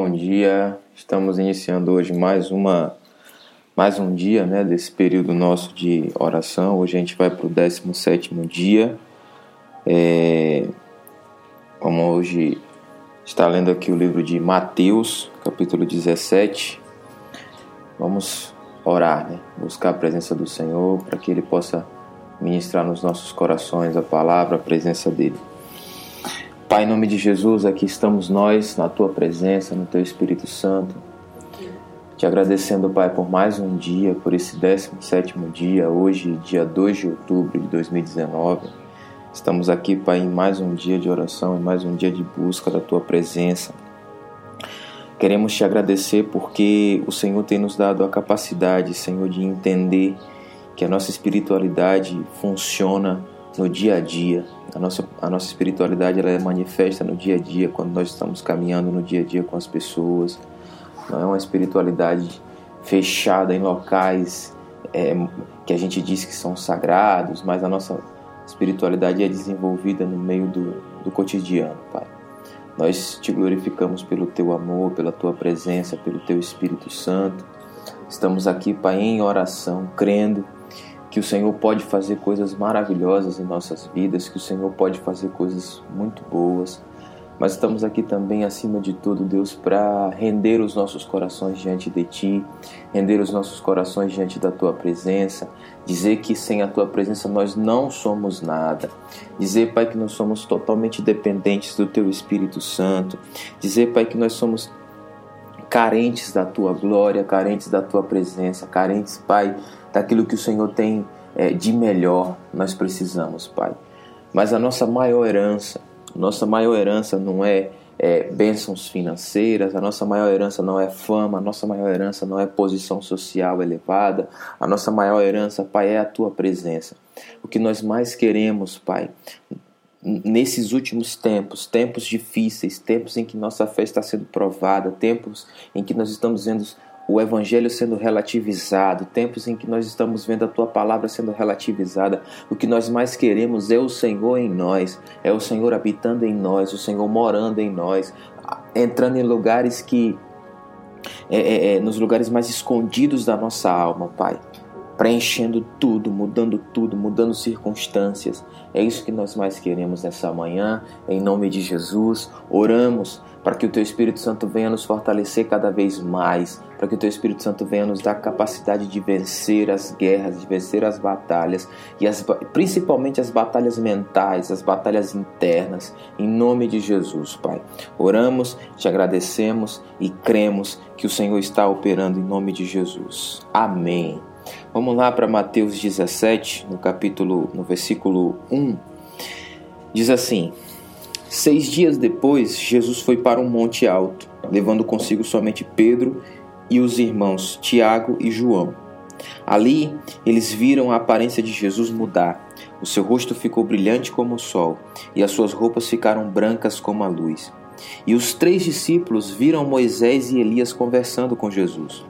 Bom dia, estamos iniciando hoje mais um dia, né, desse período nosso de oração. Hoje a gente vai para o 17º dia. Vamos hoje estar lendo aqui o livro de Mateus, capítulo 17. Vamos orar, né? Buscar a presença do Senhor para que Ele possa ministrar nos nossos corações a palavra, a presença dEle. Pai, em nome de Jesus, aqui estamos nós, na Tua presença, no Teu Espírito Santo. Te agradecendo, Pai, por mais um dia, por esse 17º dia, hoje, dia 2 de outubro de 2019. Estamos aqui, Pai, em mais um dia de oração, em mais um dia de busca da Tua presença. Queremos Te agradecer porque o Senhor tem nos dado a capacidade, Senhor, de entender que a nossa espiritualidade funciona no dia a dia. A nossa espiritualidade, ela é manifesta no dia a dia, quando nós estamos caminhando no dia a dia com as pessoas. Não é uma espiritualidade fechada em locais que a gente diz que são sagrados, mas a nossa espiritualidade é desenvolvida no meio do cotidiano, Pai. Nós Te glorificamos pelo Teu amor, pela Tua presença, pelo Teu Espírito Santo. Estamos aqui, Pai, em oração, crendo que o Senhor pode fazer coisas maravilhosas em nossas vidas, que o Senhor pode fazer coisas muito boas. Mas estamos aqui também, acima de tudo, Deus, para render os nossos corações diante de Ti, render os nossos corações diante da Tua presença, dizer que sem a Tua presença nós não somos nada, dizer, Pai, que nós somos totalmente dependentes do Teu Espírito Santo, dizer, Pai, que nós somos carentes da Tua glória, carentes da Tua presença, carentes, Pai, daquilo que o Senhor tem de melhor, nós precisamos, Pai. Mas a nossa maior herança não é bênçãos financeiras, a nossa maior herança não é fama, a nossa maior herança não é posição social elevada, a nossa maior herança, Pai, é a Tua presença. O que nós mais queremos, Pai, nesses últimos tempos, tempos difíceis, tempos em que nossa fé está sendo provada, tempos em que nós estamos vendo o Evangelho sendo relativizado, tempos em que nós estamos vendo a Tua palavra sendo relativizada, o que nós mais queremos é o Senhor em nós, é o Senhor habitando em nós, o Senhor morando em nós, entrando em lugares nos lugares mais escondidos da nossa alma, Pai, preenchendo tudo, mudando circunstâncias. É isso que nós mais queremos nessa manhã. Em nome de Jesus, oramos para que o Teu Espírito Santo venha nos fortalecer cada vez mais, para que o Teu Espírito Santo venha nos dar capacidade de vencer as guerras, de vencer as batalhas, e principalmente as batalhas mentais, as batalhas internas, em nome de Jesus, Pai. Oramos, Te agradecemos e cremos que o Senhor está operando em nome de Jesus. Amém. Vamos lá para Mateus 17, no versículo 1. Diz assim: 6 dias depois, Jesus foi para um monte alto, levando consigo somente Pedro e os irmãos Tiago e João. Ali, eles viram a aparência de Jesus mudar. O seu rosto ficou brilhante como o sol, e as suas roupas ficaram brancas como a luz. E os 3 discípulos viram Moisés e Elias conversando com Jesus.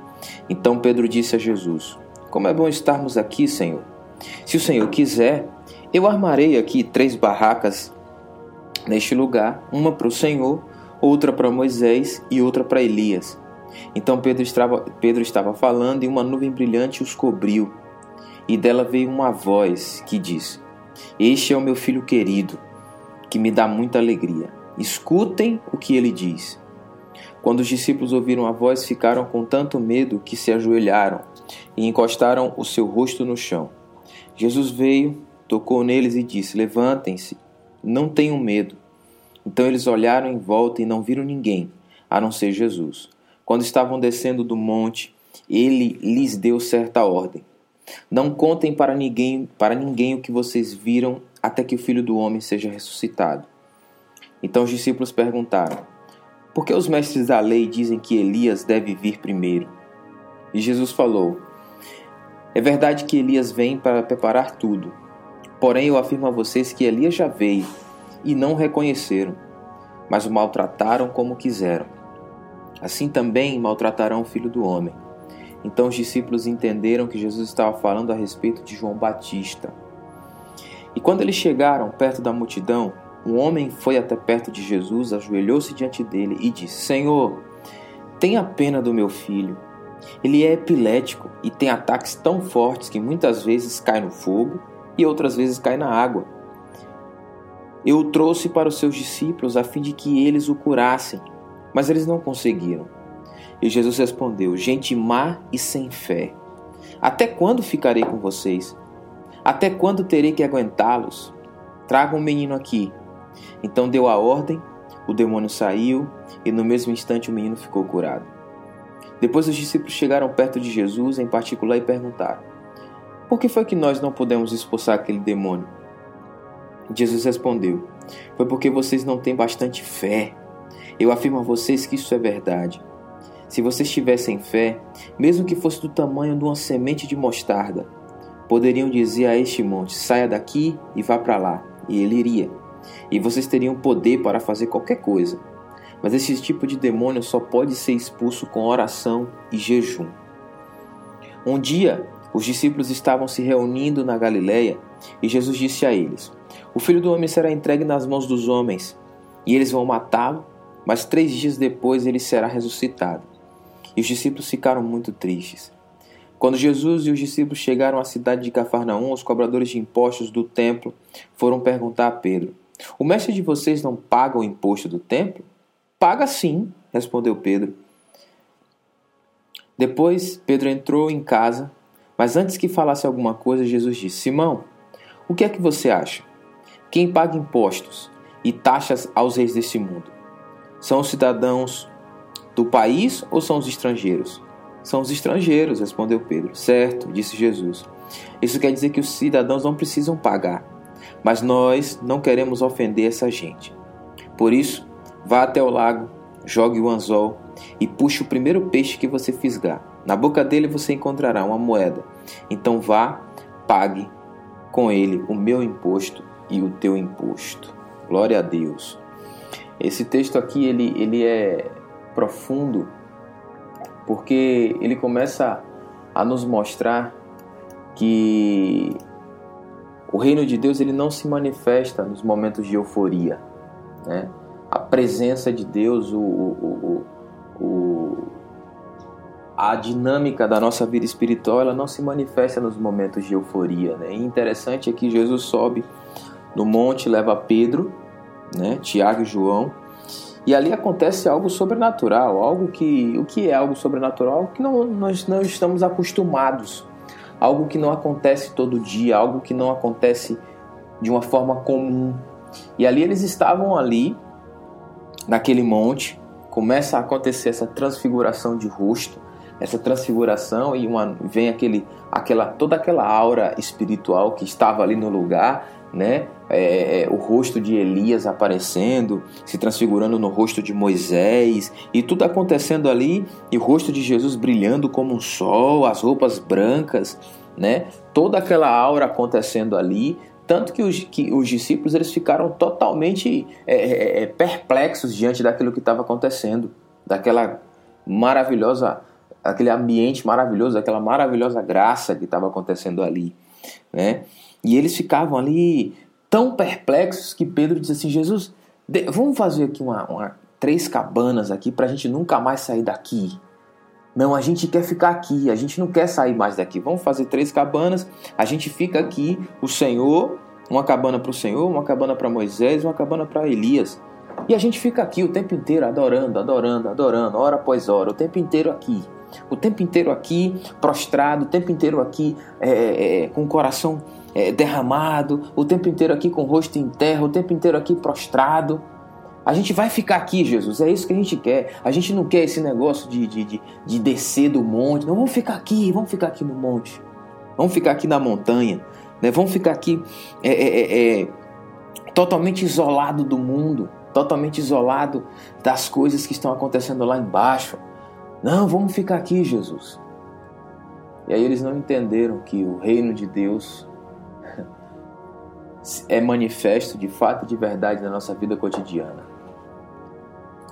Então Pedro disse a Jesus: "Como é bom estarmos aqui, Senhor. Se o Senhor quiser, eu armarei aqui 3 barracas neste lugar, uma para o Senhor, outra para Moisés e outra para Elias." Então Pedro estava falando e uma nuvem brilhante os cobriu, e dela veio uma voz que diz: "Este é o meu filho querido, que me dá muita alegria. Escutem o que ele diz." Quando os discípulos ouviram a voz, ficaram com tanto medo que se ajoelharam e encostaram o seu rosto no chão. Jesus veio, tocou neles e disse: "Levantem-se. Não tenham medo." Então eles olharam em volta e não viram ninguém, a não ser Jesus. Quando estavam descendo do monte, ele lhes deu certa ordem: "Não contem para ninguém o que vocês viram, até que o Filho do Homem seja ressuscitado." Então os discípulos perguntaram: "Por que os mestres da lei dizem que Elias deve vir primeiro?" E Jesus falou: "É verdade que Elias vem para preparar tudo. Porém, eu afirmo a vocês que Elias já veio, e não o reconheceram, mas o maltrataram como quiseram. Assim também maltratarão o Filho do Homem." Então os discípulos entenderam que Jesus estava falando a respeito de João Batista. E quando eles chegaram perto da multidão, um homem foi até perto de Jesus, ajoelhou-se diante dele e disse: "Senhor, Tenha pena do meu filho. Ele é epilético e tem ataques tão fortes que muitas vezes cai no fogo e outras vezes cai na água. Eu o trouxe para os seus discípulos a fim de que eles o curassem, mas eles não conseguiram. E Jesus respondeu: gente má e sem fé, até quando ficarei com vocês? Até quando terei que aguentá-los? Tragam um menino aqui. Então deu a ordem, o demônio saiu e no mesmo instante o menino ficou curado. Depois os discípulos chegaram perto de Jesus em particular e perguntaram: por que foi que nós não pudemos expulsar aquele demônio? Jesus respondeu: foi porque vocês não têm bastante fé. Eu afirmo a vocês que isso é verdade. Se vocês tivessem fé, mesmo que fosse do tamanho de uma semente de mostarda, poderiam dizer a este monte: saia daqui e vá para lá, e ele iria. E vocês teriam poder para fazer qualquer coisa. Mas esse tipo de demônio só pode ser expulso com oração e jejum. Um dia, os discípulos estavam se reunindo na Galileia, e Jesus disse a eles: o Filho do Homem será entregue nas mãos dos homens, e eles vão matá-lo, mas 3 dias depois ele será ressuscitado. E os discípulos ficaram muito tristes. Quando Jesus e os discípulos chegaram à cidade de Cafarnaum, os cobradores de impostos do templo foram perguntar a Pedro: o mestre de vocês não paga o imposto do templo? Paga sim, respondeu Pedro. Depois Pedro entrou em casa, mas antes que falasse alguma coisa, Jesus disse: Simão, o que é que você acha? Quem paga impostos e taxas aos reis desse mundo? São os cidadãos do país ou são os estrangeiros? São os estrangeiros, respondeu Pedro. Certo, disse Jesus. Isso quer dizer que os cidadãos não precisam pagar, mas nós não queremos ofender essa gente. Por isso, vá até o lago, jogue o anzol e puxe o primeiro peixe que você fisgar. Na boca dele você encontrará uma moeda. Então vá, pague com ele o meu imposto e o teu imposto. Glória a Deus. Esse texto aqui ele é profundo, porque ele começa a nos mostrar que o reino de Deus ele não se manifesta nos momentos de euforia, né? A presença de Deus, a dinâmica da nossa vida espiritual, ela não se manifesta nos momentos de euforia, né? E interessante é que Jesus sobe no monte, leva Pedro, né, Tiago e João, e ali acontece algo sobrenatural, o que é algo sobrenatural? Algo que nós não estamos acostumados, algo que não acontece todo dia, algo que não acontece de uma forma comum. E ali eles estavam ali, naquele monte, começa a acontecer essa transfiguração de rosto, essa transfiguração, e vem toda aquela aura espiritual que estava ali no lugar, né? O rosto de Elias aparecendo, se transfigurando no rosto de Moisés, e tudo acontecendo ali, e o rosto de Jesus brilhando como um sol, as roupas brancas, né? Toda aquela aura acontecendo ali, tanto que os discípulos eles ficaram totalmente perplexos diante daquilo que estava acontecendo, aquele ambiente maravilhoso, daquela maravilhosa graça que estava acontecendo ali, né? E eles ficavam ali tão perplexos que Pedro disse assim: Jesus, vamos fazer aqui 3 cabanas aqui para a gente nunca mais sair daqui. Não, a gente quer ficar aqui, a gente não quer sair mais daqui. Vamos fazer 3 cabanas, a gente fica aqui, o Senhor, uma cabana para o Senhor, uma cabana para Moisés, uma cabana para Elias. E a gente fica aqui o tempo inteiro adorando, adorando, adorando, hora após hora, o tempo inteiro aqui. O tempo inteiro aqui, prostrado, o tempo inteiro aqui com o coração derramado, o tempo inteiro aqui com o rosto em terra, o tempo inteiro aqui prostrado. A gente vai ficar aqui, Jesus, é isso que a gente quer. A gente não quer esse negócio de descer do monte. Não, vamos ficar aqui no monte. Vamos ficar aqui na montanha, né? Vamos ficar aqui totalmente isolado do mundo, totalmente isolado das coisas que estão acontecendo lá embaixo. Não, vamos ficar aqui, Jesus. E aí eles não entenderam que o reino de Deus é manifesto de fato e de verdade na nossa vida cotidiana.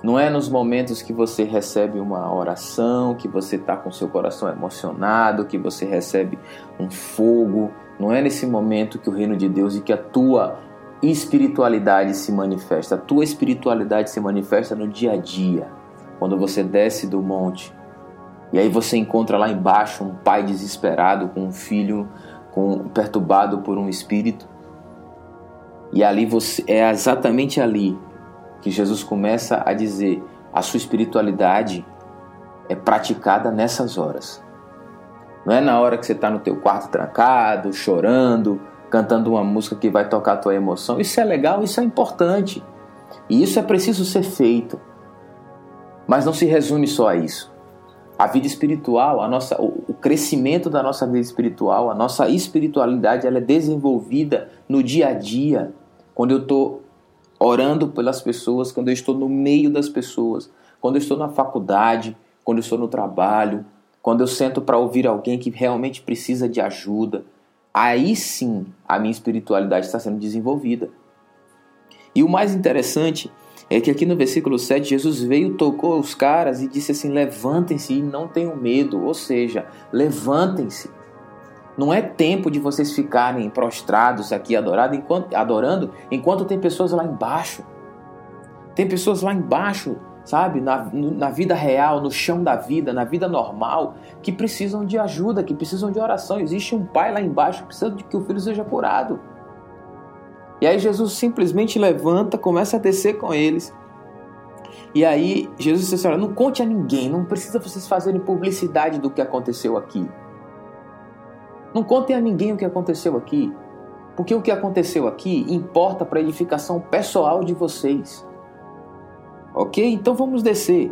Não é nos momentos que você recebe uma oração, que você está com seu coração emocionado, que você recebe um fogo. Não é nesse momento que o reino de Deus e que a tua espiritualidade se manifesta. A tua espiritualidade se manifesta no dia a dia. quando você desce do monte e aí você encontra lá embaixo um pai desesperado com um filho perturbado por um espírito, e ali é exatamente ali que Jesus começa a dizer: a sua espiritualidade é praticada nessas horas. Não é na hora que você está no teu quarto trancado, chorando, cantando uma música que vai tocar a tua emoção. Isso é legal, isso é importante. E isso é preciso ser feito. Mas não se resume só a isso. A vida espiritual, o crescimento da nossa vida espiritual, a nossa espiritualidade, ela é desenvolvida no dia a dia. Quando eu estou orando pelas pessoas, quando eu estou no meio das pessoas, quando eu estou na faculdade, quando eu estou no trabalho, quando eu sento para ouvir alguém que realmente precisa de ajuda, aí sim a minha espiritualidade está sendo desenvolvida. E o mais interessante é que aqui no versículo 7, Jesus veio, tocou os caras e disse assim: levantem-se e não tenham medo. Ou seja, levantem-se. Não é tempo de vocês ficarem prostrados aqui adorando enquanto tem pessoas lá embaixo. Tem pessoas lá embaixo, sabe, na vida real, no chão da vida, na vida normal, que precisam de ajuda, que precisam de oração. Existe um pai lá embaixo que precisa de que o filho seja curado. E aí Jesus simplesmente levanta, começa a descer com eles. E aí Jesus disse assim: olha, não conte a ninguém, não precisa vocês fazerem publicidade do que aconteceu aqui. Não contem a ninguém o que aconteceu aqui, porque o que aconteceu aqui importa para a edificação pessoal de vocês. Ok? Então vamos descer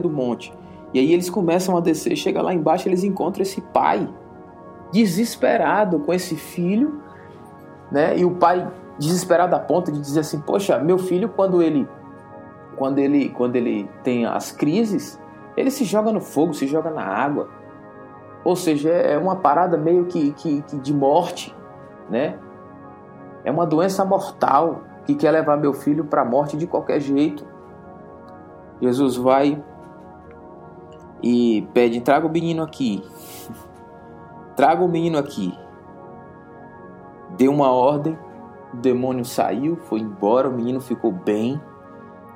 do monte. E aí eles começam a descer, chega lá embaixo, eles encontram esse pai desesperado com esse filho, né? E o pai desesperado a ponto de dizer assim: poxa, meu filho, quando ele tem as crises, ele se joga no fogo, se joga na água. Ou seja, é uma parada meio que de morte, né? É uma doença mortal que quer levar meu filho para a morte de qualquer jeito. Jesus vai e pede: traga o menino aqui. Deu uma ordem, o demônio saiu, foi embora, o menino ficou bem,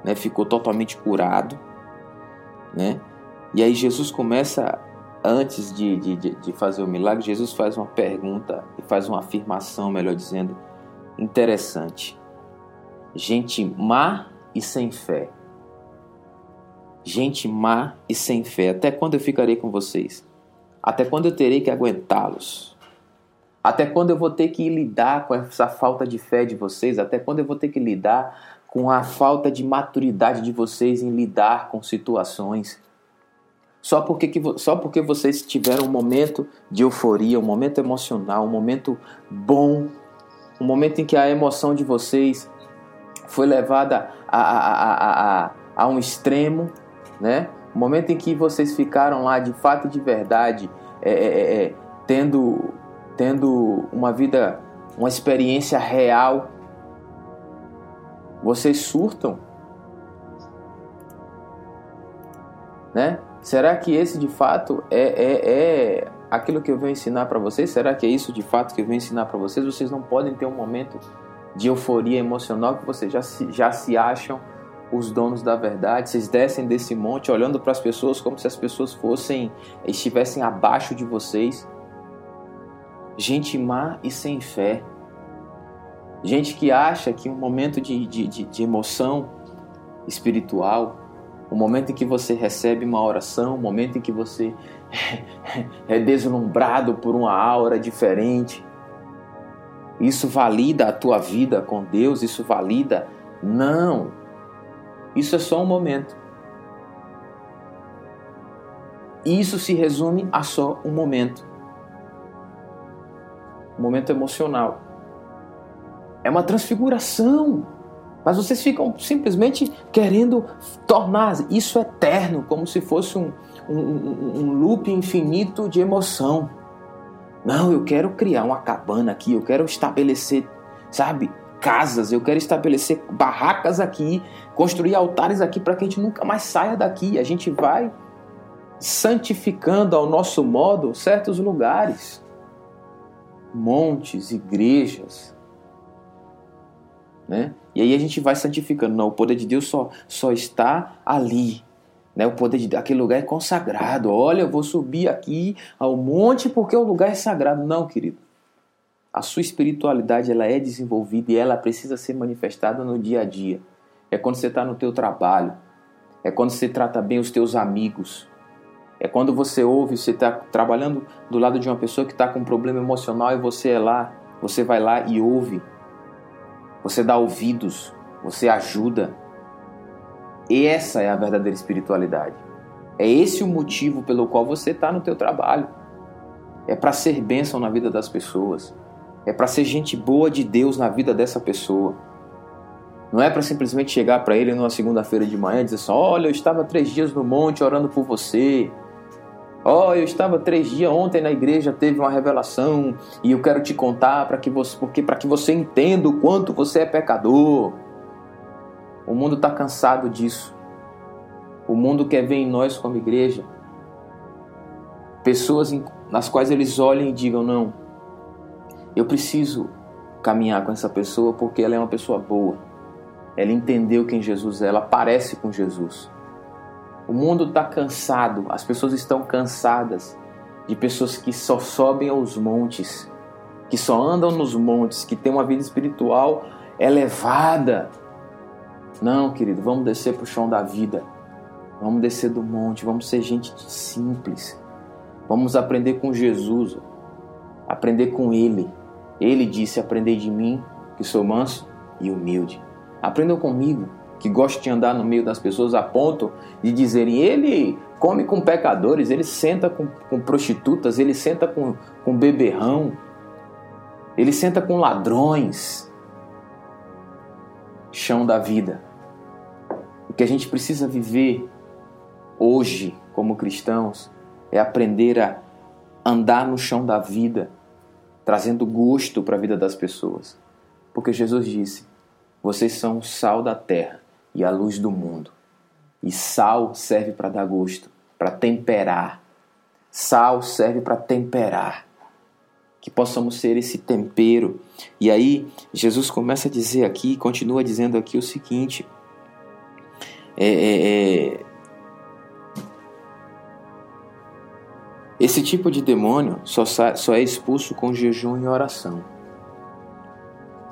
né? Ficou totalmente curado, né? E aí Jesus começa, antes de fazer o milagre, Jesus faz uma pergunta e faz uma afirmação, melhor dizendo, interessante. Gente má e sem fé, até quando eu ficarei com vocês? Até quando eu terei que aguentá-los? Até quando eu vou ter que lidar com essa falta de fé de vocês? Até quando eu vou ter que lidar com a falta de maturidade de vocês em lidar com situações? Só porque vocês tiveram um momento de euforia, um momento emocional, um momento bom, um momento em que a emoção de vocês foi levada a um extremo, né? O momento em que vocês ficaram lá de fato e de verdade tendo uma vida, uma experiência real, vocês surtam, né? Será que esse de fato é aquilo que eu venho ensinar para vocês? Será que é isso de fato que eu venho ensinar para vocês? Vocês não podem ter um momento de euforia emocional que vocês já se acham os donos da verdade. Vocês descem desse monte olhando para as pessoas como se as pessoas estivessem abaixo de vocês. Gente má e sem fé. Gente que acha que um momento de emoção espiritual, um momento em que você recebe uma oração, um momento em que você é deslumbrado por uma aura diferente, isso valida a tua vida com Deus? Isso valida? Não. Isso é só um momento. Isso se resume a só um momento. Um momento emocional. É uma transfiguração. Mas vocês ficam simplesmente querendo tornar isso eterno, como se fosse um loop infinito de emoção. Não, eu quero criar uma cabana aqui, eu quero estabelecer, sabe, casas, eu quero estabelecer barracas aqui, construir altares aqui para que a gente nunca mais saia daqui. A gente vai santificando ao nosso modo certos lugares, montes, igrejas, né? E aí a gente vai santificando. Não, o poder de Deus só está ali. Né? O poder de Deus, aquele lugar é consagrado. Olha, eu vou subir aqui ao monte porque o lugar é sagrado. Não, querido. A sua espiritualidade ela é desenvolvida e ela precisa ser manifestada no dia a dia. É quando você está no teu trabalho. É quando você trata bem os teus amigos. É quando você ouve, você está trabalhando do lado de uma pessoa que está com um problema emocional e você é lá, você vai lá e ouve. Você dá ouvidos, você ajuda. E essa é a verdadeira espiritualidade. É esse o motivo pelo qual você está no teu trabalho. É para ser bênção na vida das pessoas. É para ser gente boa de Deus na vida dessa pessoa. Não é para simplesmente chegar para ele numa segunda-feira de manhã e dizer assim, olha, eu estava 3 dias no monte orando por você. Eu estava 3 dias ontem na igreja, teve uma revelação e eu quero te contar para que você entenda o quanto você é pecador. O mundo está cansado disso. O mundo quer ver em nós como igreja pessoas nas quais eles olhem e digam, não, eu preciso caminhar com essa pessoa porque ela é uma pessoa boa. Ela entendeu quem Jesus é, ela parece com Jesus. O mundo está cansado, as pessoas estão cansadas de pessoas que só sobem aos montes, que só andam nos montes, que têm uma vida espiritual elevada. Não, querido, vamos descer para o chão da vida, vamos descer do monte, vamos ser gente simples, vamos aprender com Jesus, aprender com Ele. Ele disse, aprendei de mim, que sou manso e humilde. Aprendam comigo, que gosto de andar no meio das pessoas a ponto de dizerem, ele come com pecadores, ele senta com prostitutas, ele senta com beberrão, ele senta com ladrões. Chão da vida. O que a gente precisa viver hoje como cristãos é aprender a andar no chão da vida, trazendo gosto para a vida das pessoas. Porque Jesus disse, vocês são o sal da terra e a luz do mundo. E sal serve para dar gosto, para temperar. Sal serve para temperar. Que possamos ser esse tempero. E aí, Jesus começa a dizer aqui, continua dizendo aqui o seguinte. Esse tipo de demônio só é expulso com jejum e oração.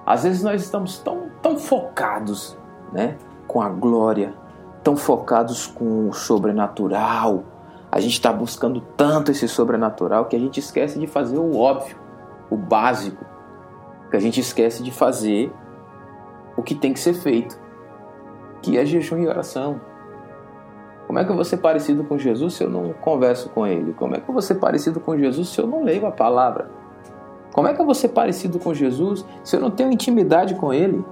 Às vezes nós estamos tão focados, né, com a glória, tão focados com o sobrenatural. A gente está buscando tanto esse sobrenatural que a gente esquece de fazer o óbvio, o básico. Que a gente esquece de fazer o que tem que ser feito, que é jejum e oração. Como é que eu vou ser parecido com Jesus se eu não converso com Ele? Como é que eu vou ser parecido com Jesus se eu não leio a palavra? Como é que eu vou ser parecido com Jesus se eu não tenho intimidade com Ele?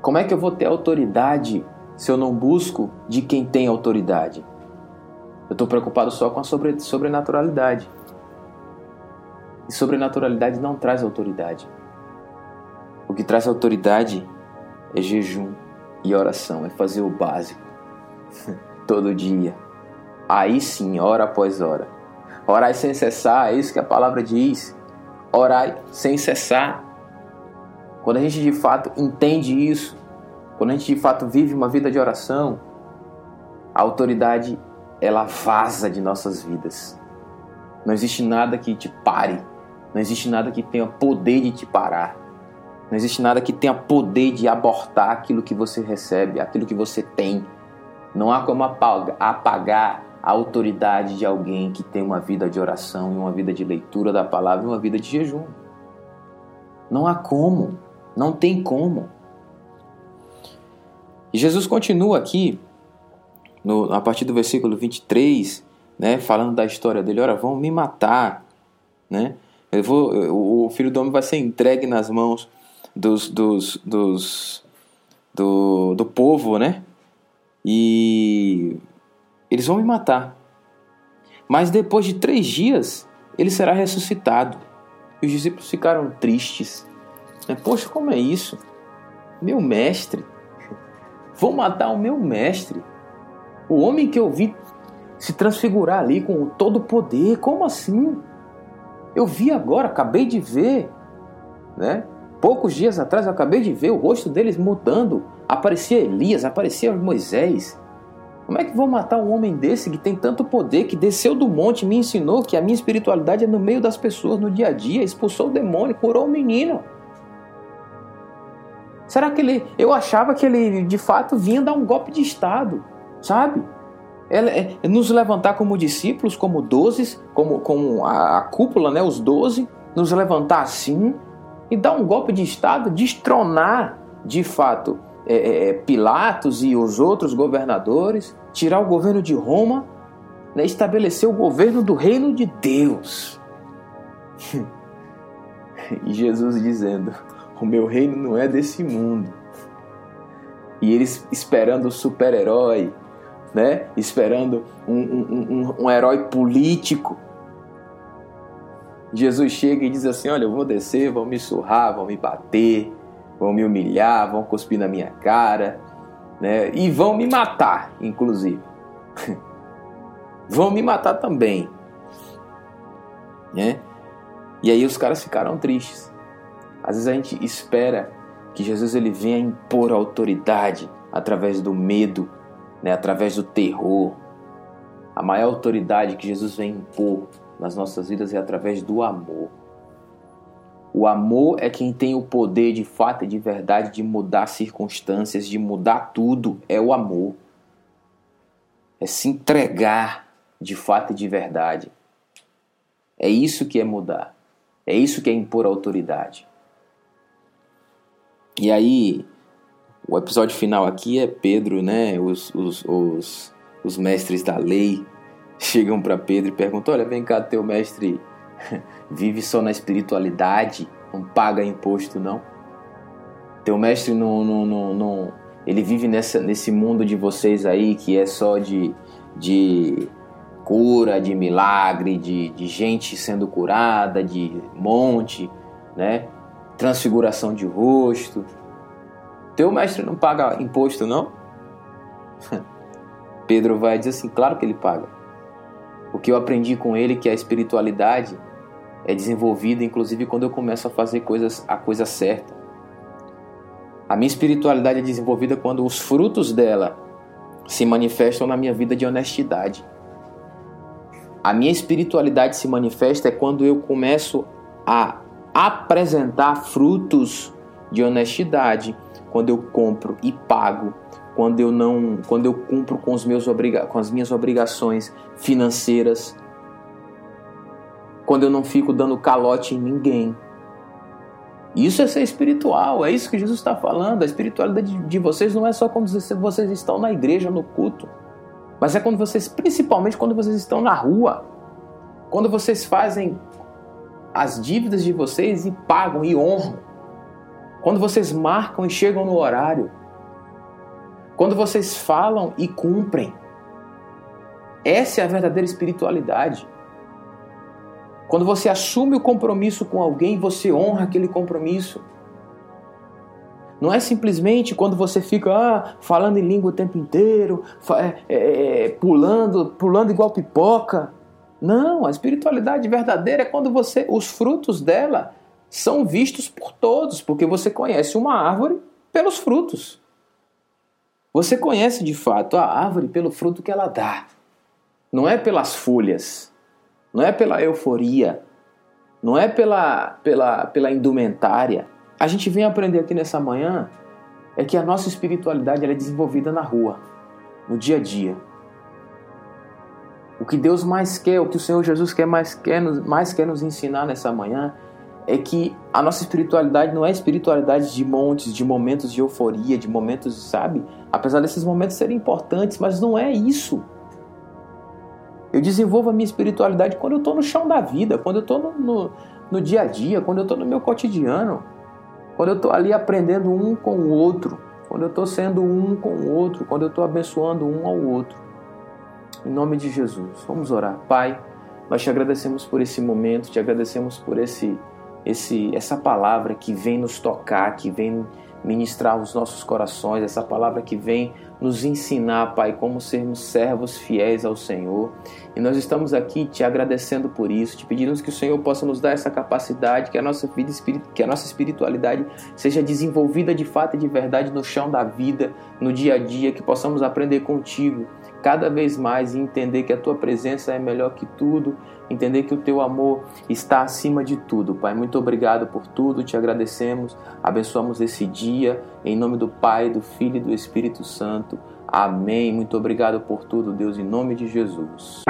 Como é que eu vou ter autoridade se eu não busco de quem tem autoridade? Eu estou preocupado só com a sobrenaturalidade. E sobrenaturalidade não traz autoridade. O que traz autoridade é jejum e oração, é fazer o básico. Todo dia. Aí sim, hora após hora. Orai sem cessar, é isso que a palavra diz. Orai sem cessar. Quando a gente de fato entende isso, quando a gente de fato vive uma vida de oração, a autoridade, ela vaza de nossas vidas. Não existe nada que te pare. Não existe nada que tenha poder de te parar. Não existe nada que tenha poder de abortar aquilo que você recebe, aquilo que você tem. Não há como apagar a autoridade de alguém que tem uma vida de oração, e uma vida de leitura da palavra e uma vida de jejum. Não há como, não tem como. E Jesus continua aqui, a partir do versículo 23, né, falando da história dele. Ora, vão me matar, né? O filho do homem vai ser entregue nas mãos do povo, né? E eles vão me matar. Mas depois de 3 dias, ele será ressuscitado. E os discípulos ficaram tristes. Poxa, como é isso? Meu mestre. Vou matar o meu mestre. O homem que eu vi se transfigurar ali com todo o poder. Como assim? Eu vi agora, acabei de ver, né? Poucos dias atrás eu acabei de ver o rosto deles mudando. Aparecia Elias, aparecia Moisés. Como é que vão matar um homem desse que tem tanto poder, que desceu do monte e me ensinou que a minha espiritualidade é no meio das pessoas, no dia a dia, expulsou o demônio, curou o menino? Será que ele... Eu achava que ele, de fato, vinha dar um golpe de Estado, sabe? Nos levantar como discípulos, como dozes, como a cúpula, né, os 12, nos levantar assim e dar um golpe de Estado, destronar, de fato, Pilatos e os outros governadores, tirar o governo de Roma, né, estabelecer o governo do reino de Deus. E Jesus dizendo, o meu reino não é desse mundo. E eles esperando o super-herói, né, esperando um herói político. Jesus chega e diz assim, olha, eu vou descer, vão me surrar, vão me bater, vão me humilhar, vão cuspir na minha cara, né? E vão me matar, inclusive. Vão me matar também, né? E aí os caras ficaram tristes. Às vezes a gente espera que Jesus ele venha impor a autoridade através do medo, né? Através do terror. A maior autoridade que Jesus vem impor nas nossas vidas é através do amor. O amor é quem tem o poder de fato e de verdade de mudar circunstâncias, de mudar tudo. É o amor. É se entregar de fato e de verdade. É isso que é mudar. É isso que é impor autoridade. E aí, o episódio final aqui é Pedro, né? Os mestres da lei chegam para Pedro e perguntam, olha, vem cá, teu mestre... vive só na espiritualidade, não paga imposto, não. Teu mestre não ele vive nesse mundo de vocês aí que é só de cura, de milagre, de gente sendo curada, de monte, né? Transfiguração de rosto. Teu mestre não paga imposto, não? Pedro vai dizer assim, claro que ele paga. O que eu aprendi com ele que a espiritualidade é desenvolvida, inclusive, quando eu começo a fazer a coisa certa. A minha espiritualidade é desenvolvida quando os frutos dela se manifestam na minha vida de honestidade. A minha espiritualidade se manifesta é quando eu começo a apresentar frutos de honestidade, quando eu compro e pago, quando eu cumpro com as minhas obrigações financeiras, quando eu não fico dando calote em ninguém. Isso é ser espiritual, é isso que Jesus está falando. A espiritualidade de vocês não é só quando vocês estão na igreja, no culto, mas é principalmente quando vocês estão na rua, quando vocês fazem as dívidas de vocês e pagam e honram, quando vocês marcam e chegam no horário, quando vocês falam e cumprem. Essa é a verdadeira espiritualidade. Quando você assume o compromisso com alguém, você honra aquele compromisso. Não é simplesmente quando você fica falando em língua o tempo inteiro, pulando igual pipoca. Não, a espiritualidade verdadeira é quando os frutos dela são vistos por todos, porque você conhece uma árvore pelos frutos. Você conhece de fato a árvore pelo fruto que ela dá. Não é pelas folhas. Não é pela euforia, não é pela indumentária. A gente vem aprender aqui nessa manhã é que a nossa espiritualidade ela é desenvolvida na rua, no dia a dia. O que Deus mais quer, o que o Senhor Jesus mais quer nos ensinar nessa manhã é que a nossa espiritualidade não é espiritualidade de montes, de momentos de euforia, de momentos, sabe? Apesar desses momentos serem importantes, mas não é isso. Eu desenvolvo a minha espiritualidade quando eu estou no chão da vida, quando eu estou no dia a dia, quando eu estou no meu cotidiano, quando eu estou ali aprendendo um com o outro, quando eu estou sendo um com o outro, quando eu estou abençoando um ao outro. Em nome de Jesus, vamos orar. Pai, nós te agradecemos por esse momento, te agradecemos por essa palavra que vem nos tocar, que vem ministrar os nossos corações, essa palavra que vem nos ensinar, Pai, como sermos servos fiéis ao Senhor E nós estamos aqui te agradecendo por isso, te pedimos que o Senhor possa nos dar essa capacidade, que a nossa vida, que a nossa espiritualidade seja desenvolvida de fato e de verdade no chão da vida, no dia a dia, que possamos aprender contigo cada vez mais e entender que a tua presença é melhor que tudo, entender que o teu amor está acima de tudo. Pai, muito obrigado por tudo, te agradecemos, abençoamos esse dia, em nome do Pai, do Filho e do Espírito Santo. Amém. Muito obrigado por tudo, Deus, em nome de Jesus.